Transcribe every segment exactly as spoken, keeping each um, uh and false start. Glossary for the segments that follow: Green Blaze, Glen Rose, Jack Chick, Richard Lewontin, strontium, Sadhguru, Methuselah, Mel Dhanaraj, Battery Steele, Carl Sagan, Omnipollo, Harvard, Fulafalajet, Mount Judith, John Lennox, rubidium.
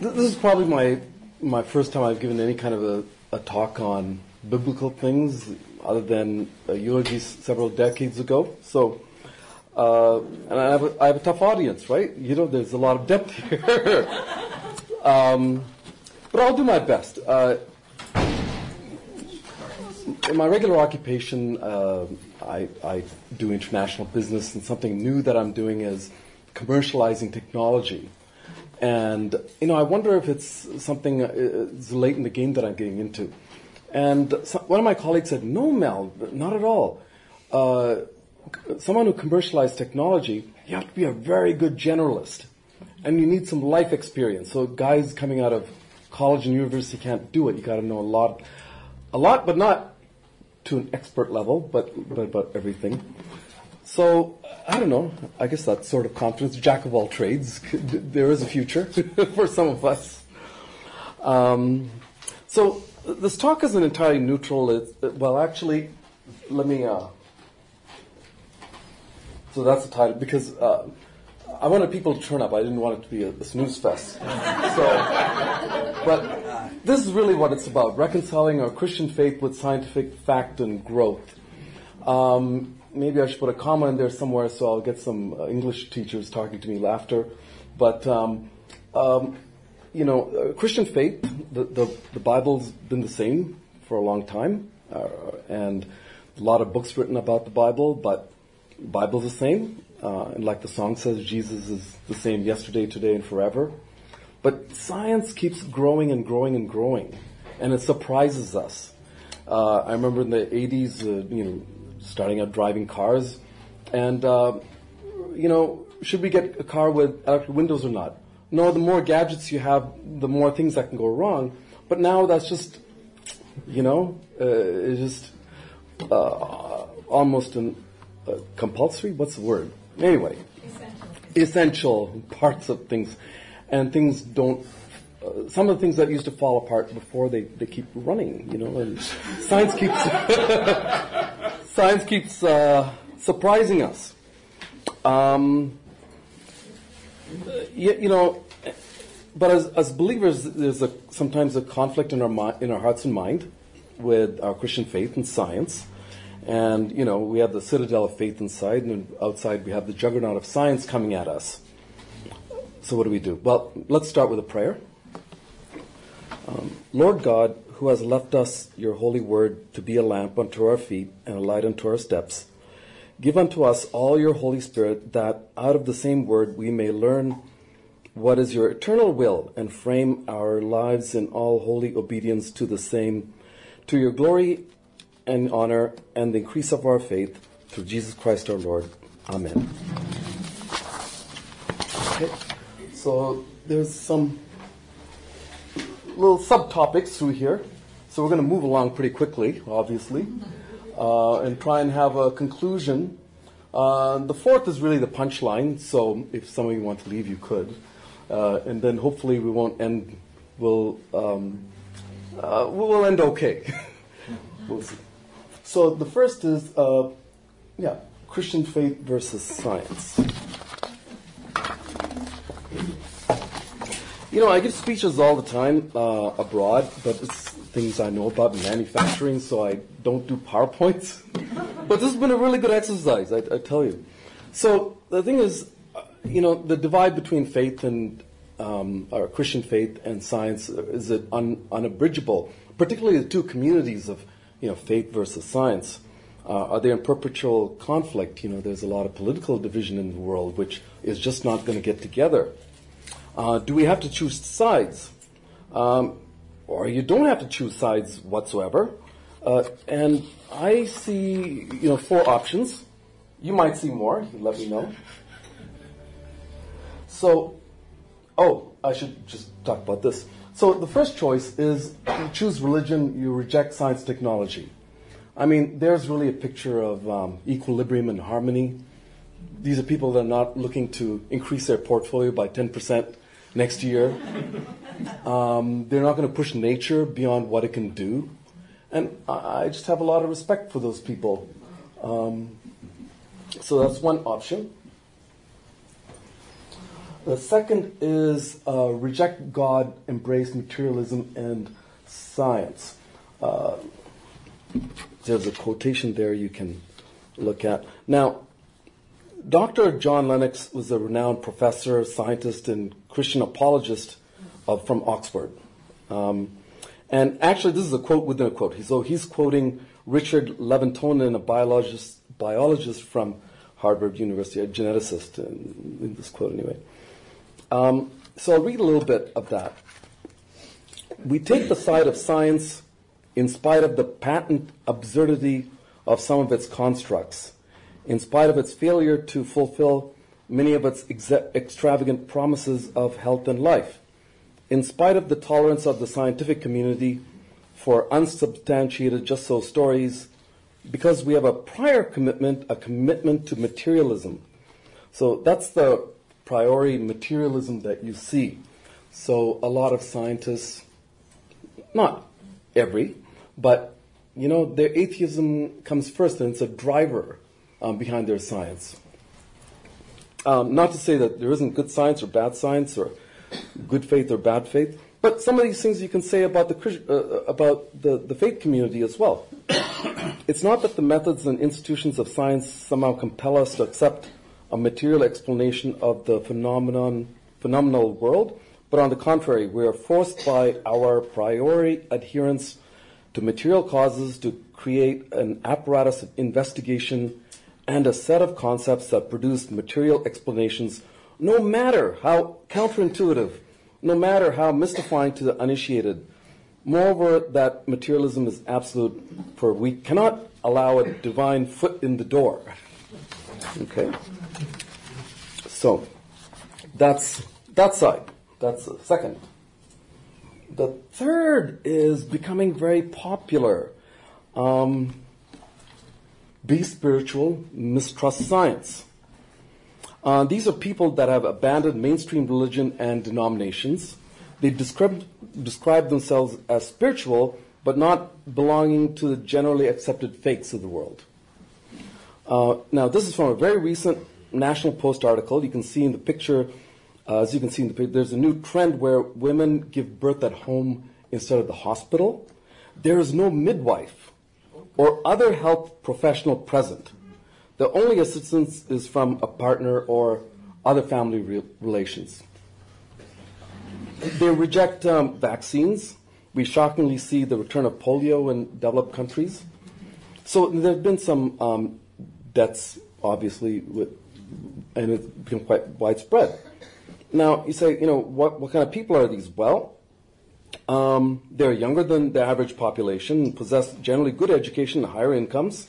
This is probably my my first time I've given any kind of a, a talk on biblical things other than uh, eulogies several decades ago. So, uh, and I have, a, I have a tough audience, right? You know, there's a lot of depth here. um, but I'll do my best. Uh, in my regular occupation, uh, I, I do international business, and something new that I'm doing is commercializing technology. And, you know, I wonder if it's something uh, it's late in the game that I'm getting into. And so, one of my colleagues said, no, Mel, not at all. Uh, someone who commercialized technology, you have to be a very good generalist. And you need some life experience. So guys coming out of college and university can't do it. You got to know a lot, a lot, but not to an expert level, but, but about everything. So, I don't know, I guess that sort of confidence, jack of all trades, there is a future for some of us. Um, so, this talk isn't entirely neutral. It's, well, actually, let me, uh, so that's the title, because uh, I wanted people to turn up. I didn't want it to be a, a snooze fest. So, but this is really what it's about, reconciling our Christian faith with scientific fact and growth. Um, Maybe I should put a comma in there somewhere, so I'll get some uh, English teachers talking to me after. But, um, um, you know, uh, Christian faith, the, the, the Bible's been the same for a long time, uh, and a lot of books written about the Bible, but the Bible's the same. Uh, and like the song says, Jesus is the same yesterday, today, and forever. But science keeps growing and growing and growing, and it surprises us. Uh, I remember in the eighties, uh, you know, starting out driving cars, and, uh, you know, should we get a car with electric windows or not? No, the more gadgets you have, the more things that can go wrong. But now that's just, you know, uh, it's just uh, almost an, uh, compulsory? What's the word? Anyway, essential. essential parts of things. And things don't, uh, some of the things that used to fall apart before, they, they keep running, you know, and science keeps... Science keeps uh, surprising us. Um, you, you know, but as, as believers, there's a, sometimes a conflict in our mi- in our hearts and mind with our Christian faith and science. And, you know, we have the citadel of faith inside, and outside we have the juggernaut of science coming at us. So what do we do? Well, let's start with a prayer. Um, Lord God, who has left us your holy word to be a lamp unto our feet and a light unto our steps, give unto us all your Holy Spirit, that out of the same word we may learn what is your eternal will, and frame our lives in all holy obedience to the same, to your glory and honor and the increase of our faith, through Jesus Christ our Lord. Amen. Okay. So there's some little subtopics through here, so we're going to move along pretty quickly, obviously, uh, and try and have a conclusion. Uh, the fourth is really the punchline, so if some of you want to leave, you could, uh, and then hopefully we won't end. We'll um, uh, we'll end okay. We'll see. So the first is uh, yeah, Christian faith versus science. You know, I give speeches all the time uh, abroad, but it's things I know about manufacturing, so I don't do PowerPoints. But this has been a really good exercise, I, I tell you. So the thing is, you know, the divide between faith and um, our Christian faith and science is un- unabridgeable, particularly the two communities of, you know, faith versus science. Uh, are they in perpetual conflict? You know, there's a lot of political division in the world, which is just not going to get together. Uh, do we have to choose sides? Um, or you don't have to choose sides whatsoever. Uh, and I see, you know, four options. You might see more. You let me know. So, oh, I should just talk about this. So the first choice is you choose religion, you reject science technology. I mean, there's really a picture of um, equilibrium and harmony. These are people that are not looking to increase their portfolio by ten percent next year. Um, they're not going to push nature beyond what it can do. And I just have a lot of respect for those people. Um, so that's one option. The second is uh, reject God, embrace materialism and science. Uh, there's a quotation there you can look at. Now, Doctor John Lennox was a renowned professor, scientist, and Christian apologist uh, from Oxford. Um, and actually, this is a quote within a quote. So he's quoting Richard Lewontin, a biologist, biologist from Harvard University, a geneticist, in, in this quote anyway. Um, so I'll read a little bit of that. We take the side of science in spite of the patent absurdity of some of its constructs, in spite of its failure to fulfill many of its ex- extravagant promises of health and life, in spite of the tolerance of the scientific community for unsubstantiated just-so stories, because we have a prior commitment, a commitment to materialism. So that's the priori materialism that you see. So a lot of scientists, not every, but, you know, their atheism comes first, and it's a driver um, behind their science. Um, not to say that there isn't good science or bad science or good faith or bad faith, but some of these things you can say about the uh, about the, the faith community as well. It's not that the methods and institutions of science somehow compel us to accept a material explanation of the phenomenon, phenomenal world, but on the contrary, we are forced by our priori adherence to material causes to create an apparatus of investigation and a set of concepts that produce material explanations, no matter how counterintuitive, no matter how mystifying to the uninitiated. Moreover, that materialism is absolute, for we cannot allow a divine foot in the door. Okay. So, that's that side. That's the second. The third is becoming very popular. Um, be spiritual, mistrust science. Uh, these are people that have abandoned mainstream religion and denominations. They describe, describe themselves as spiritual, but not belonging to the generally accepted fakes of the world. Uh, now, this is from a very recent National Post article. You can see in the picture, uh, as you can see in the picture, there's a new trend where women give birth at home instead of the hospital. There is no midwife or other health professional present. The only assistance is from a partner or other family re- relations. They reject um, vaccines. We shockingly see the return of polio in developed countries. So there have been some um, deaths, obviously, with, and it's become quite widespread. Now, you say, you know, what, what kind of people are these? Well, um, they're younger than the average population, possess generally good education and higher incomes.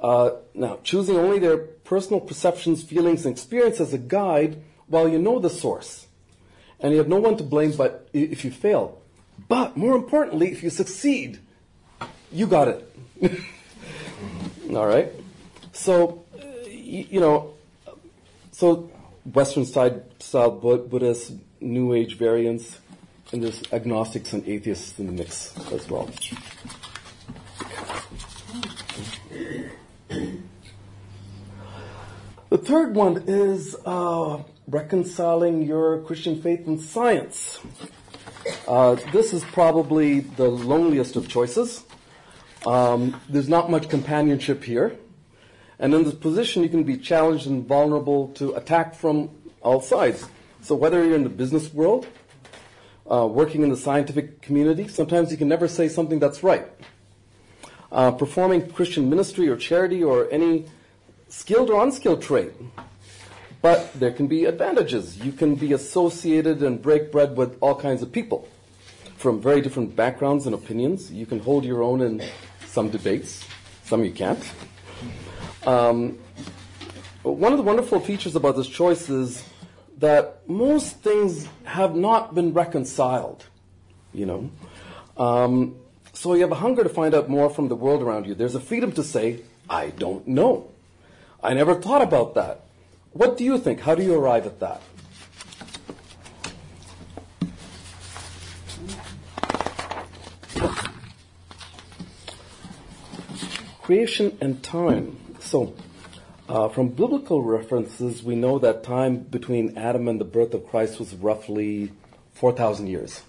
Uh, now, choosing only their personal perceptions, feelings, and experience as a guide while you know the source. And you have no one to blame but if you fail. But more importantly, if you succeed, you got it. All right? So, you know, so Western style Buddhists, New Age variants, and there's agnostics and atheists in the mix as well. The third one is uh, reconciling your Christian faith and science. Uh, this is probably the loneliest of choices. Um, there's not much companionship here. And in this position, you can be challenged and vulnerable to attack from all sides. So whether you're in the business world, uh, working in the scientific community, sometimes you can never say something that's right. Uh, performing Christian ministry or charity or any skilled or unskilled trade. But there can be advantages. You can be associated and break bread with all kinds of people from very different backgrounds and opinions. You can hold your own in some debates. Some you can't. Um, one of the wonderful features about this choice is that most things have not been reconciled, you know. Um, so you have a hunger to find out more from the world around you. There's a freedom to say, I don't know. I never thought about that. What do you think? How do you arrive at that? Creation and time. So, Uh, from biblical references, we know that time between Adam and the birth of Christ was roughly four thousand years.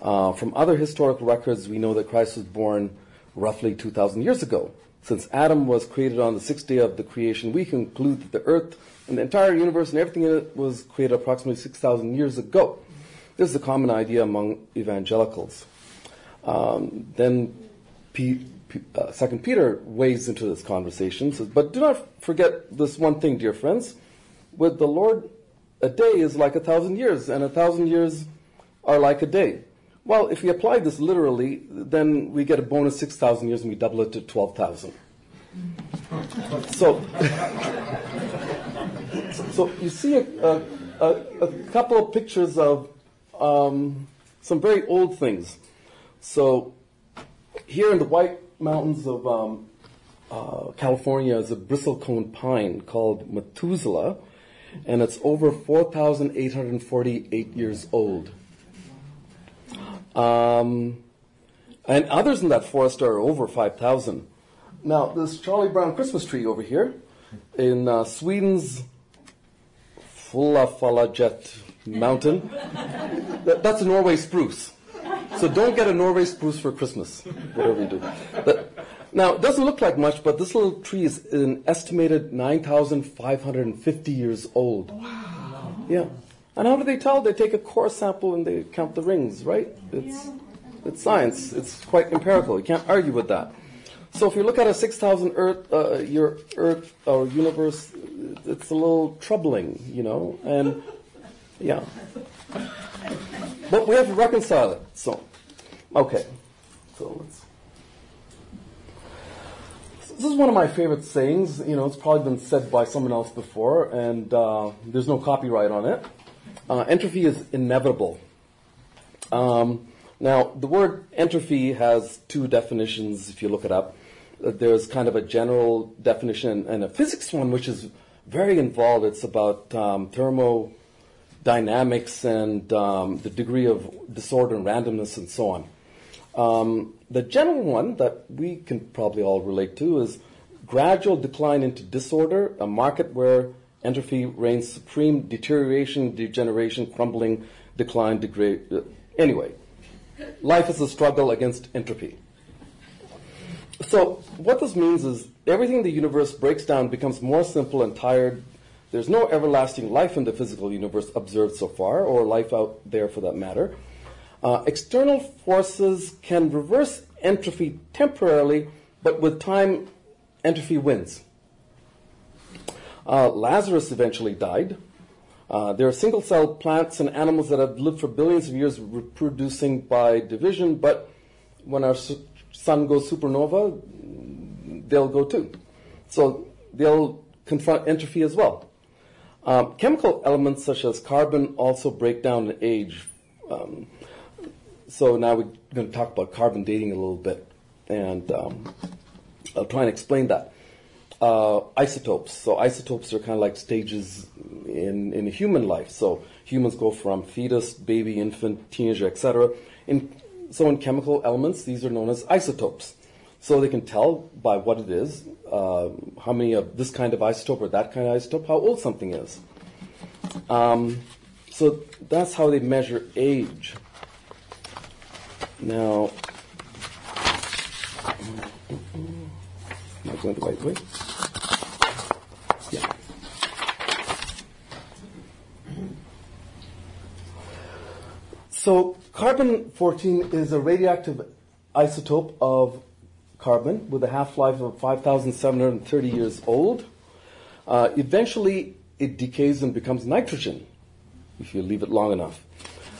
Uh, from other historical records, we know that Christ was born roughly two thousand years ago. Since Adam was created on the sixth day of the creation, we conclude that the earth and the entire universe and everything in it was created approximately six thousand years ago. This is a common idea among evangelicals. Um, then P- P- uh, Second Peter weighs into this conversation, says, but do not forget this one thing, dear friends. With the Lord, a day is like a thousand years, and a thousand years are like a day. Well, if we apply this literally, then we get a bonus six thousand years and we double it to twelve thousand. So, so you see a, a, a, a couple of pictures of um, some very old things. So here in the White Mountains of um, uh, California is a bristlecone pine called Methuselah, and it's over four thousand eight hundred forty-eight years old. Um, and others in that forest are over five thousand. Now, this Charlie Brown Christmas tree over here in uh, Sweden's Fulafalajet mountain, that, that's a Norway spruce. So don't get a Norway spruce for Christmas, whatever you do. But, now, it doesn't look like much, but this little tree is an estimated nine thousand five hundred fifty years old. Wow. Yeah. And how do they tell? They take a core sample and they count the rings, right? It's it's science. It's quite empirical. You can't argue with that. So if you look at a six thousand Earth, uh, your Earth or universe, it's a little troubling, you know. And yeah, but we have to reconcile it. So okay, so let's. This is one of my favorite sayings. You know, it's probably been said by someone else before, and uh, there's no copyright on it. Uh, entropy is inevitable. Um, now, the word entropy has two definitions, if you look it up. Uh, there's kind of a general definition and a physics one, which is very involved. It's about um, thermodynamics and um, the degree of disorder and randomness and so on. Um, the general one that we can probably all relate to is gradual decline into disorder, a market where entropy reigns supreme, deterioration, degeneration, crumbling, decline, degrade. Uh, anyway, life is a struggle against entropy. So what this means is everything in the universe breaks down, becomes more simple and tired. There's no everlasting life in the physical universe observed so far, or life out there for that matter. Uh, external forces can reverse entropy temporarily, but with time, entropy wins. Uh, Lazarus eventually died. Uh, there are single-cell plants and animals that have lived for billions of years reproducing by division, but when our su- sun goes supernova, they'll go too. So they'll confront entropy as well. Um, chemical elements such as carbon also break down in age. Um, so now we're going to talk about carbon dating a little bit, and um, I'll try and explain that. Uh, isotopes. So isotopes are kind of like stages in, in human life. So humans go from fetus, baby, infant, teenager, et cetera. In, so in chemical elements, these are known as isotopes. So they can tell by what it is, uh, how many of this kind of isotope or that kind of isotope, how old something is. Um, so that's how they measure age. Now, am I going the right way? Yeah. So carbon fourteen is a radioactive isotope of carbon with a half-life of five thousand seven hundred thirty years old. Uh, eventually, it decays and becomes nitrogen, if you leave it long enough.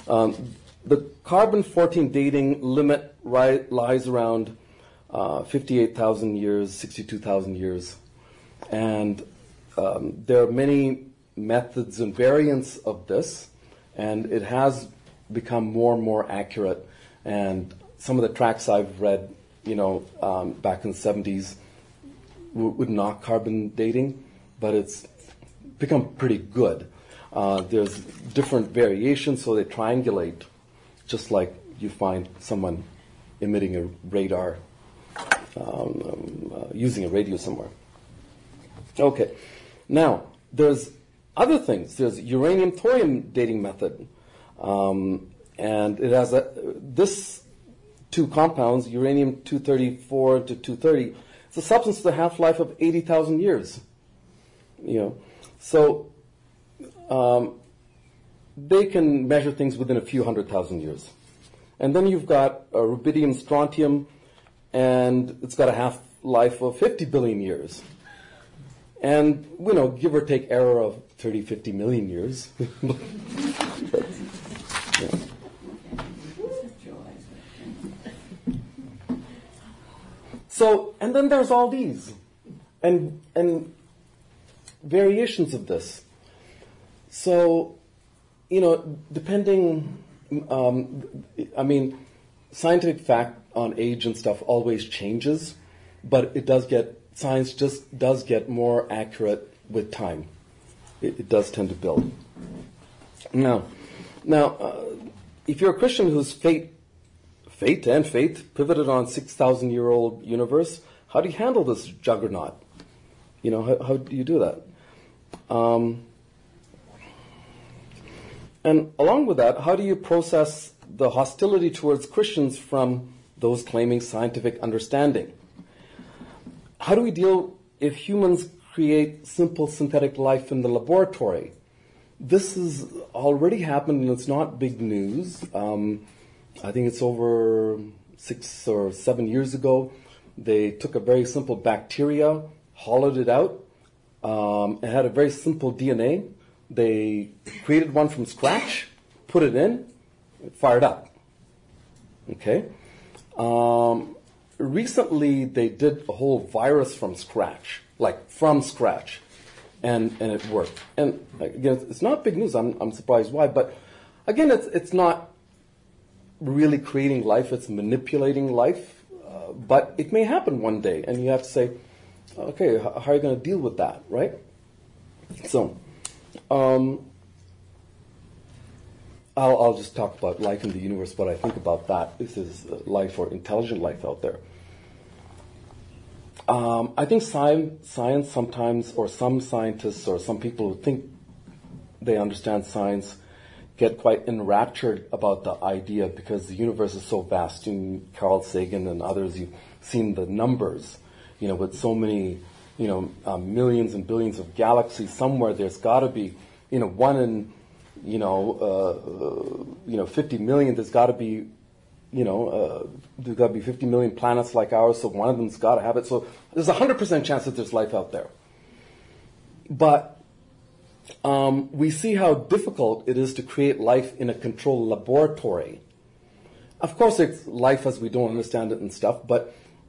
Um, the carbon fourteen dating limit ri- lies around uh, fifty-eight thousand years, sixty-two thousand years. And um, there are many methods and variants of this, and it has become more and more accurate. And some of the tracks I've read, you know, um, back in the seventies w- would knock carbon dating, but it's become pretty good. Uh, there's different variations, so they triangulate, just like you find someone emitting a radar, um, um, uh, using a radio somewhere. Okay. Now, there's other things. There's uranium-thorium dating method. Um, and it has a, this two compounds, uranium two thirty-four to two thirty, it's a substance with a half-life of eighty thousand years. You know, so um, they can measure things within a few hundred thousand years. And then you've got uh, rubidium, strontium, and it's got a half-life of fifty billion years. And, you know, give or take error of thirty, fifty million years. But, yeah. So, and then there's all these, and and variations of this. So, you know, depending, um, I mean, scientific fact on age and stuff always changes, but it does get, science just does get more accurate with time. It, it does tend to build. Now, now, uh, if you're a Christian whose fate Fate and faith pivoted on six thousand year old universe. How do you handle this juggernaut? You know, how, how do you do that? Um, and along with that, how do you process the hostility towards Christians from those claiming scientific understanding? How do we deal if humans create simple synthetic life in the laboratory? This has already happened, and it's not big news. Um, I think it's over six or seven years ago. They took a very simple bacteria, hollowed it out. Um, it had a very simple D N A. They created one from scratch, put it in, it fired up. Okay. Um, recently, they did a whole virus from scratch, like from scratch, and, and it worked. And again, it's not big news. I'm I'm surprised why, but again, it's it's not. Really creating life, it's manipulating life, uh, but it may happen one day, and you have to say, okay, how are you going to deal with that, right? So, um, I'll, I'll just talk about life in the universe, what I think about that. This is life or intelligent life out there. Um, I think sci- science sometimes, or some scientists, or some people who think they understand science, get quite enraptured about the idea because the universe is so vast. And Carl Sagan and others, you've seen the numbers, you know, with so many, you know, um, millions and billions of galaxies. Somewhere there's got to be, you know, one in, you know, uh, you know, fifty million. There's got to be, you know, uh, there's got to be fifty million planets like ours. So one of them's got to have it. So there's a hundred percent chance that there's life out there. But Um, we see how difficult it is to create life in a controlled laboratory. Of course, it's life as we don't understand it and stuff, but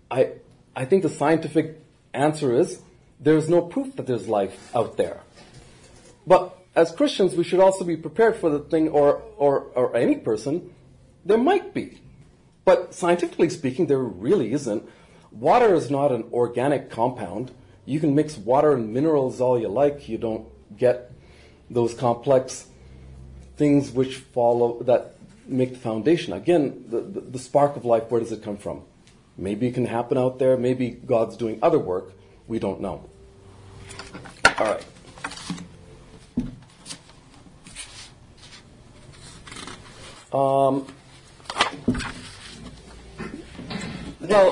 I, I think the scientific answer is there's no proof that there's life out there. But as Christians, we should also be prepared for the thing, or, or, or any person, there might be. But scientifically speaking, there really isn't. Water is not an organic compound. You can mix water and minerals all you like. You don't get those complex things which follow, that make the foundation. Again, the, the, the spark of life, where does it come from? Maybe it can happen out there. Maybe God's doing other work. We don't know. All right. Um, well,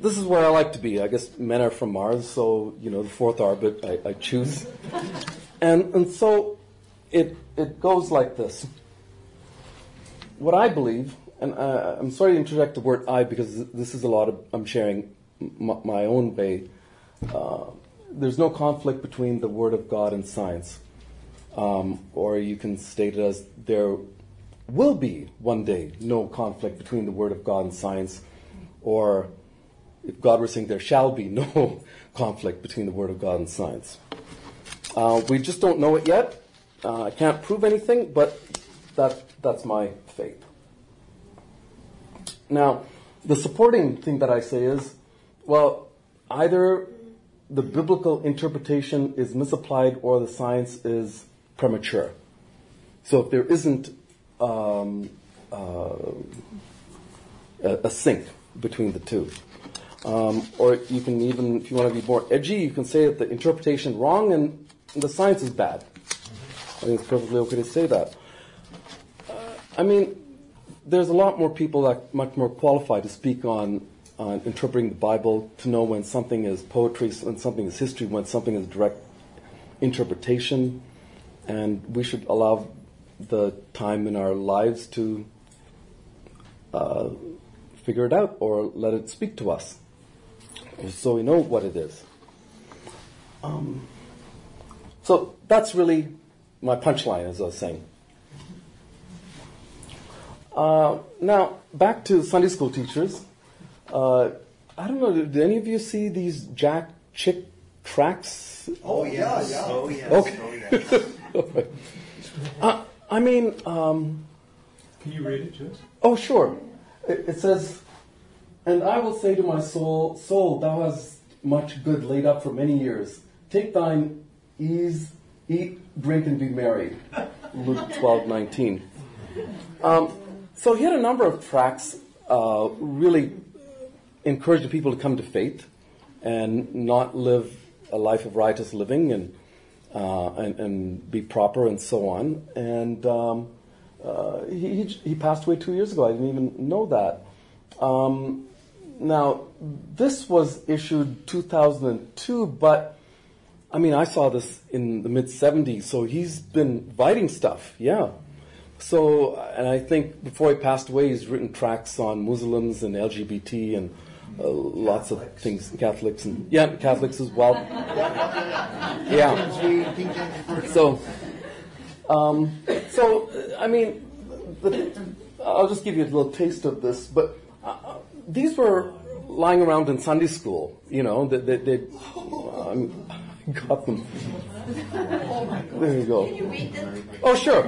this is where I like to be. I guess men are from Mars, so, you know, the fourth orbit I, I choose. And and so it it goes like this. What I believe, and uh, I'm sorry to interject the word I because this is a lot of, I'm sharing m- my own way. Uh, there's no conflict between the Word of God and science. Um, or you can state it as there will be one day no conflict between the Word of God and science. Or if God were saying there shall be no conflict between the Word of God and science. Uh, we just don't know it yet. Uh, I can't prove anything, but that, that's my faith. Now, the supporting thing that I say is, well, either the biblical interpretation is misapplied or the science is premature. So if there isn't um, uh, a, a sync between the two. Um, or you can even, if you want to be more edgy, you can say that the interpretation is wrong and the science is bad. I think it's perfectly okay to say that. Uh, I mean, there's a lot more people that are much more qualified to speak on, on interpreting the Bible, to know when something is poetry, when something is history, when something is direct interpretation. And we should allow the time in our lives to uh, figure it out, or let it speak to us, so we know what it is. Um, so that's really my punchline, as I was saying. Uh, now, back to Sunday school teachers. Uh, I don't know, did any of you see these Jack Chick tracts? Oh, yeah, yeah. Oh, yes. Okay. Oh, yes. uh, I mean... Um, Can you read it to us? Oh, sure. It, it says, "And I will say to my soul, soul, thou hast much good laid up for many years. Take thine ease, eat, drink, and be merry." Luke twelve nineteen. Um, so he had a number of tracts uh, really encouraging people to come to faith and not live a life of riotous living and uh, and, and be proper and so on. And um, uh, he, he passed away two years ago. I didn't even know that. Um, now, this was issued two thousand two, but I mean, I saw this in the mid seventies, so he's been writing stuff, yeah. So, and I think before he passed away, he's written tracts on Muslims and L G B T and uh, lots of things, Catholics and yeah, Catholics as well. Yeah. So, um, so I mean, the, I'll just give you a little taste of this. But uh, these were lying around in Sunday school. You know, they, they, they um, got them. Oh my God. There you go. Can you read them? Oh, sure.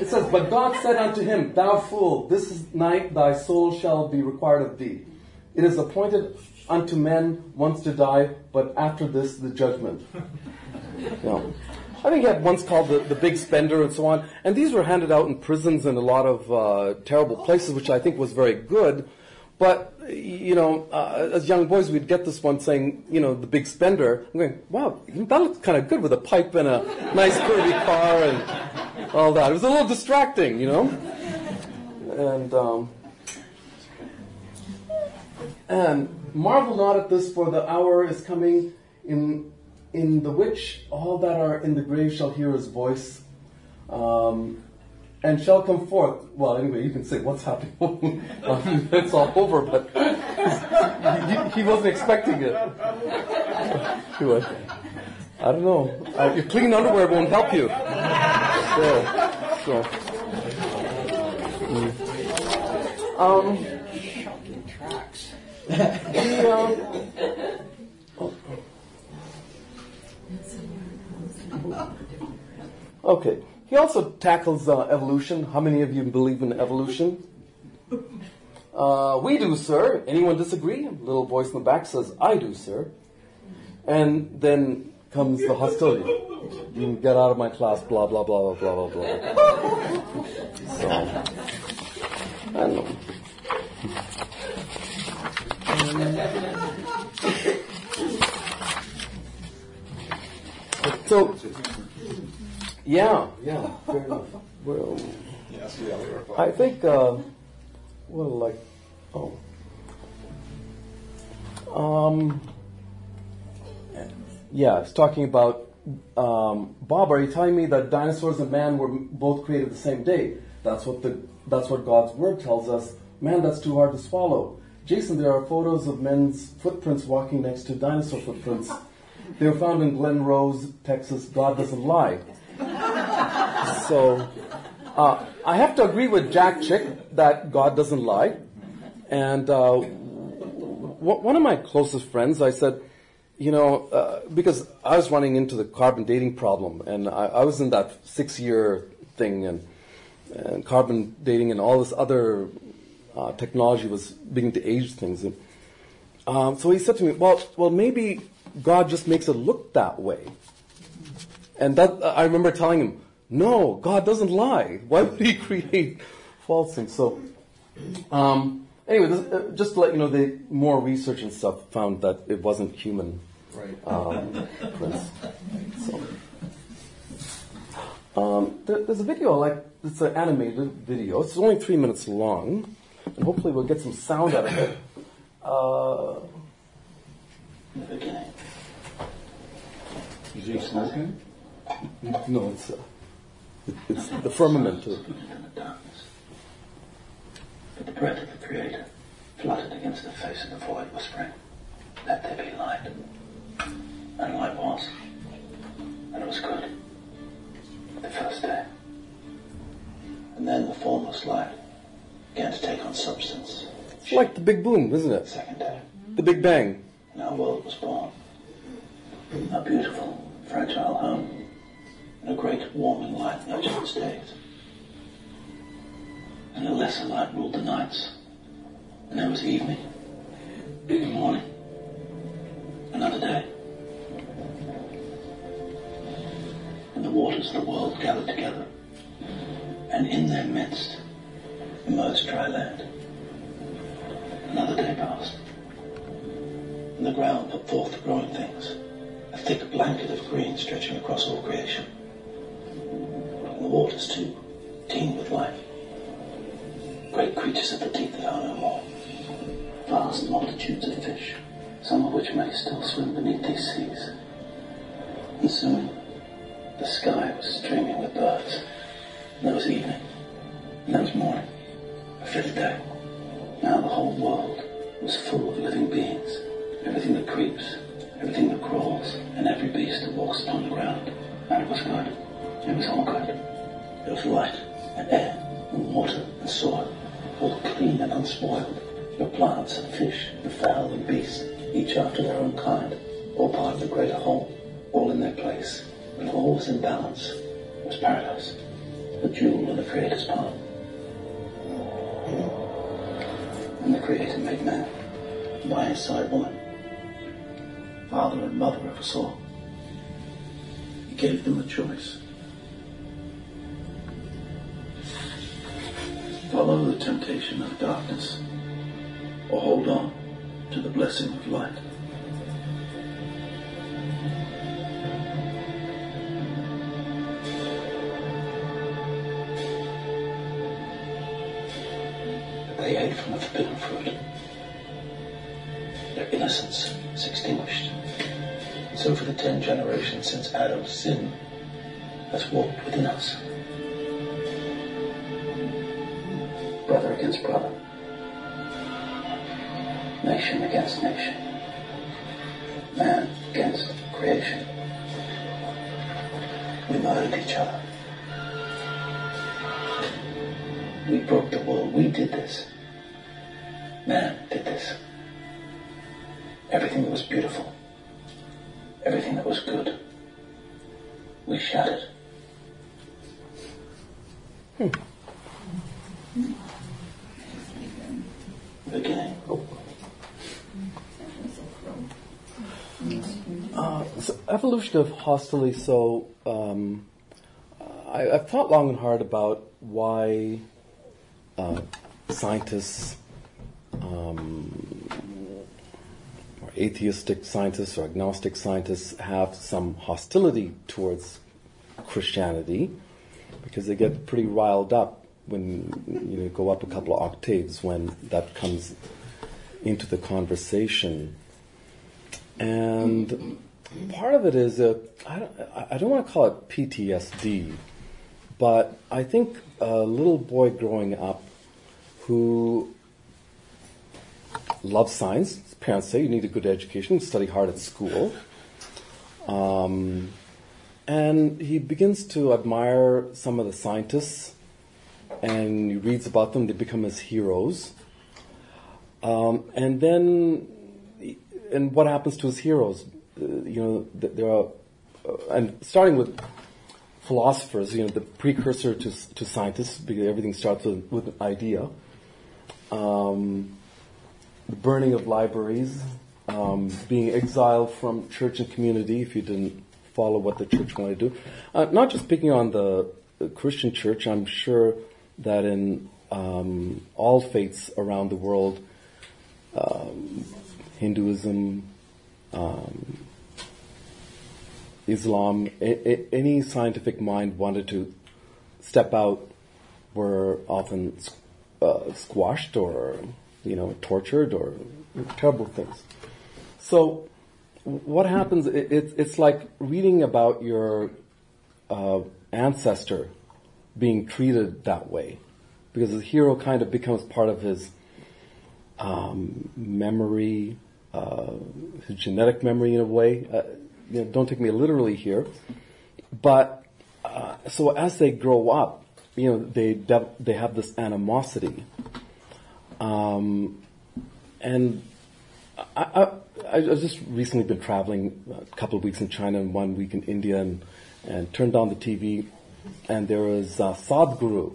It says, "But God said unto him, Thou fool, this night thy soul shall be required of thee. It is appointed unto men once to die, but after this the judgment." Yeah. I think he had once called the, the big spender and so on. And these were handed out in prisons and a lot of uh, terrible places, which I think was very good. But, you know, uh, as young boys, we'd get this one saying, you know, the big spender. I'm going, wow, that looks kind of good with a pipe and a nice curvy car and all that. It was a little distracting, you know. And um, and marvel not at this, for the hour is coming in in the which all that are in the grave shall hear his voice. Um And shall come forth. Well, anyway, you can say what's happening. um, it's all over, but he, he wasn't expecting it. Anyway, I don't know. Uh, your clean underwear won't help you. So, so. Mm. Um, the, um, oh, oh. Okay. He also tackles uh, evolution. How many of you believe in evolution? Uh, we do, sir. Anyone disagree? A little voice in the back says, "I do, sir." And then comes the hostility. "You get out of my class, blah, blah, blah, blah, blah, blah, blah." So, I don't know. So... Yeah, yeah, fair enough. Well, I think, uh, well, like, oh. Um, yeah, it's talking about, um, "Bob, are you telling me that dinosaurs and man were both created the same day? That's what the that's what God's word tells us. Man, that's too hard to swallow. Jason, there are photos of men's footprints walking next to dinosaur footprints. They were found in Glen Rose, Texas. God doesn't lie." So, uh, I have to agree with Jack Chick that God doesn't lie. And uh, w- one of my closest friends, I said, you know, uh, because I was running into the carbon dating problem, and I, I was in that six-year thing, and, and carbon dating and all this other uh, technology was beginning to age things. And, um, so he said to me, well, well, maybe God just makes it look that way. And that, I remember telling him, no, God doesn't lie. Why would he create false things? So, um, Anyway, this, uh, just to let you know, the more research and stuff found that it wasn't human right. um, prints. So. Um, there, there's a video, like it's an animated video. It's only three minutes long, and hopefully we'll get some sound out of it. Uh, Is he smoking? No, it's, uh, it, it's the firmament. But the breath of the Creator fluttered against the face of the void, whispering, "Let there be light." And light was, and it was good. The first day. And then the formless light began to take on substance. Like the big boom, isn't it? The second day. The Big Bang. And our world was born. A beautiful, fragile home. And a great warming light nurtured its days. And a lesser light ruled the nights. And there was evening. The morning. Another day. And the waters of the world gathered together. And in their midst emerged dry land. Another day passed. And the ground put forth the growing things. A thick blanket of green stretching across all creation. And the waters too teemed with life. Great creatures of the deep that are no more. Vast multitudes of fish, some of which may still swim beneath these seas. And soon the sky was streaming with birds. And there was evening. And there was morning. A fifth day. Now the whole world was full of living beings. Everything that creeps, everything that crawls, and every beast that walks upon the ground. And it was good. It was all good. There was light, and air, and water, and soil. All clean and unspoiled. Your plants and fish and fowl and beast, each after their own kind, all part of the greater whole, all in their place, and all was in balance. It was paradise, the jewel of the Creator's palm. And the Creator made man, and by his side woman, father and mother of us all. He gave them a choice. Follow the temptation of darkness, or hold on to the blessing of light. They ate from the forbidden fruit. Their innocence is extinguished. So for the ten generations since Adam's sin has walked within us. Brother against brother. Nation against nation. Man against creation. We murdered each other. We broke the world. We did this. Man did this. Everything that was beautiful, everything that was good, we shattered. Hmm. Beginning. Oh. Uh, so evolution of hostility. So um, I, I've thought long and hard about why uh, scientists. Um, atheistic scientists or agnostic scientists have some hostility towards Christianity because they get pretty riled up when you know, go up a couple of octaves when that comes into the conversation. And part of it is a, I don't, I don't want to call it P T S D, but I think a little boy growing up who loves science. Parents say you need a good education, study hard at school. Um, and he begins to admire some of the scientists, and he reads about them. They become his heroes. Um, and then, and what happens to his heroes? Uh, you know, there are, uh, and starting with philosophers, you know, the precursor to, to scientists, because everything starts with, with an idea. Um... The burning of libraries, um, being exiled from church and community if you didn't follow what the church wanted to do. Uh, not just picking on the, the Christian church, I'm sure that in um, all faiths around the world, um, Hinduism, um, Islam, a- a- any scientific mind wanted to step out were often uh, squashed or, you know, tortured or terrible things. So what happens, it, it, it's like reading about your uh, ancestor being treated that way, because the hero kind of becomes part of his um, memory, uh, his genetic memory in a way. Uh, you know, don't take me literally here, but uh, so as they grow up, you know, they de- they have this animosity, um, and I, I I've just recently been traveling a couple of weeks in China and one week in India, and and turned on the T V. And there is uh, Sadhguru.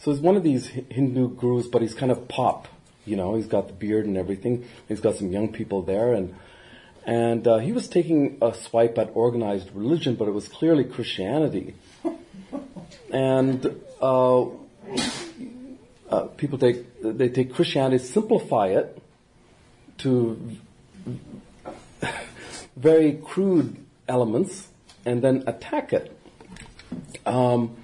So he's one of these Hindu gurus, but he's kind of pop. You know, he's got the beard and everything. He's got some young people there. And and uh, he was taking a swipe at organized religion, but it was clearly Christianity. And uh, uh, people take they take Christianity, simplify it to very crude elements, and then attack it. Um,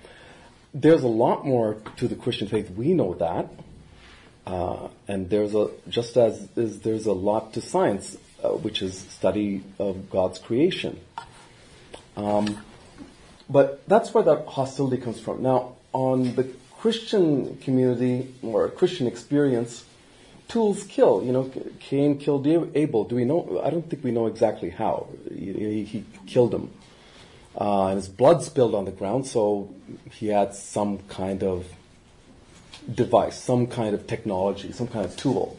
there's a lot more to the Christian faith. We know that, uh, and there's a just as is there's a lot to science, uh, which is study of God's creation. Um, but that's where that hostility comes from. Now, on the Christian community or Christian experience, tools kill. You know, Cain killed Abel. Do we know? I don't think we know exactly how he, he killed him. Uh, and his blood spilled on the ground, so he had some kind of device, some kind of technology, some kind of tool.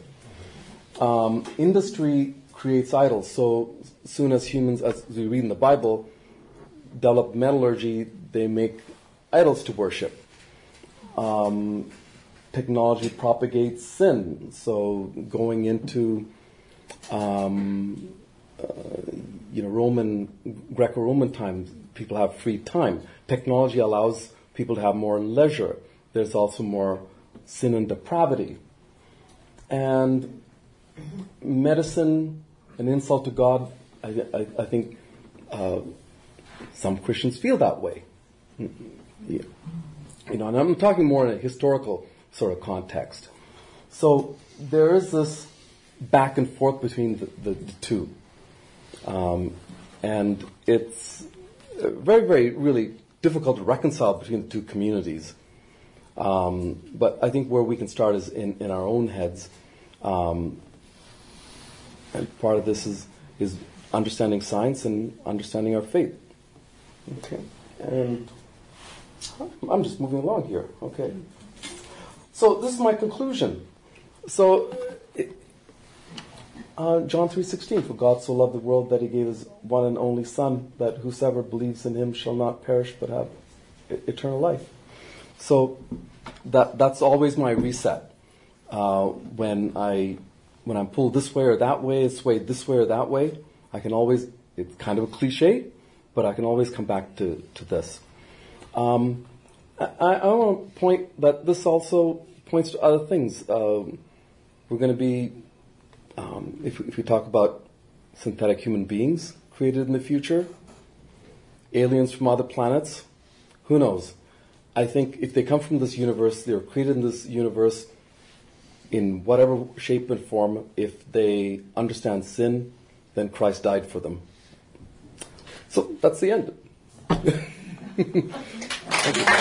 Um, industry creates idols, so soon as humans, as we read in the Bible, develop metallurgy, they make idols to worship. Um, technology propagates sin, so going into... Um, Uh, you know, Roman, Greco-Roman times, people have free time. Technology allows people to have more leisure. There's also more sin and depravity. And medicine, an insult to God, I, I, I think uh, some Christians feel that way. Yeah. You know, and I'm talking more in a historical sort of context. So there is this back and forth between the, the, the two. Um, and it's very, very, really difficult to reconcile between the two communities. Um, but I think where we can start is in, in our own heads. Um, and part of this is, is understanding science and understanding our faith. Okay. And I'm just moving along here. Okay. So this is my conclusion. So... It, Uh, John three sixteen, for God so loved the world that he gave his one and only Son, that whosoever believes in him shall not perish but have e- eternal life. So that that's always my reset. Uh, when I when I'm pulled this way or that way, swayed this way or that way, I can always, it's kind of a cliche, but I can always come back to, to this. Um, I, I want to point that this also points to other things. Um, we're going to be Um, if, if we talk about synthetic human beings created in the future, aliens from other planets, who knows? I think if they come from this universe, they're created in this universe in whatever shape and form. If they understand sin, then Christ died for them. So that's the end. Thank you.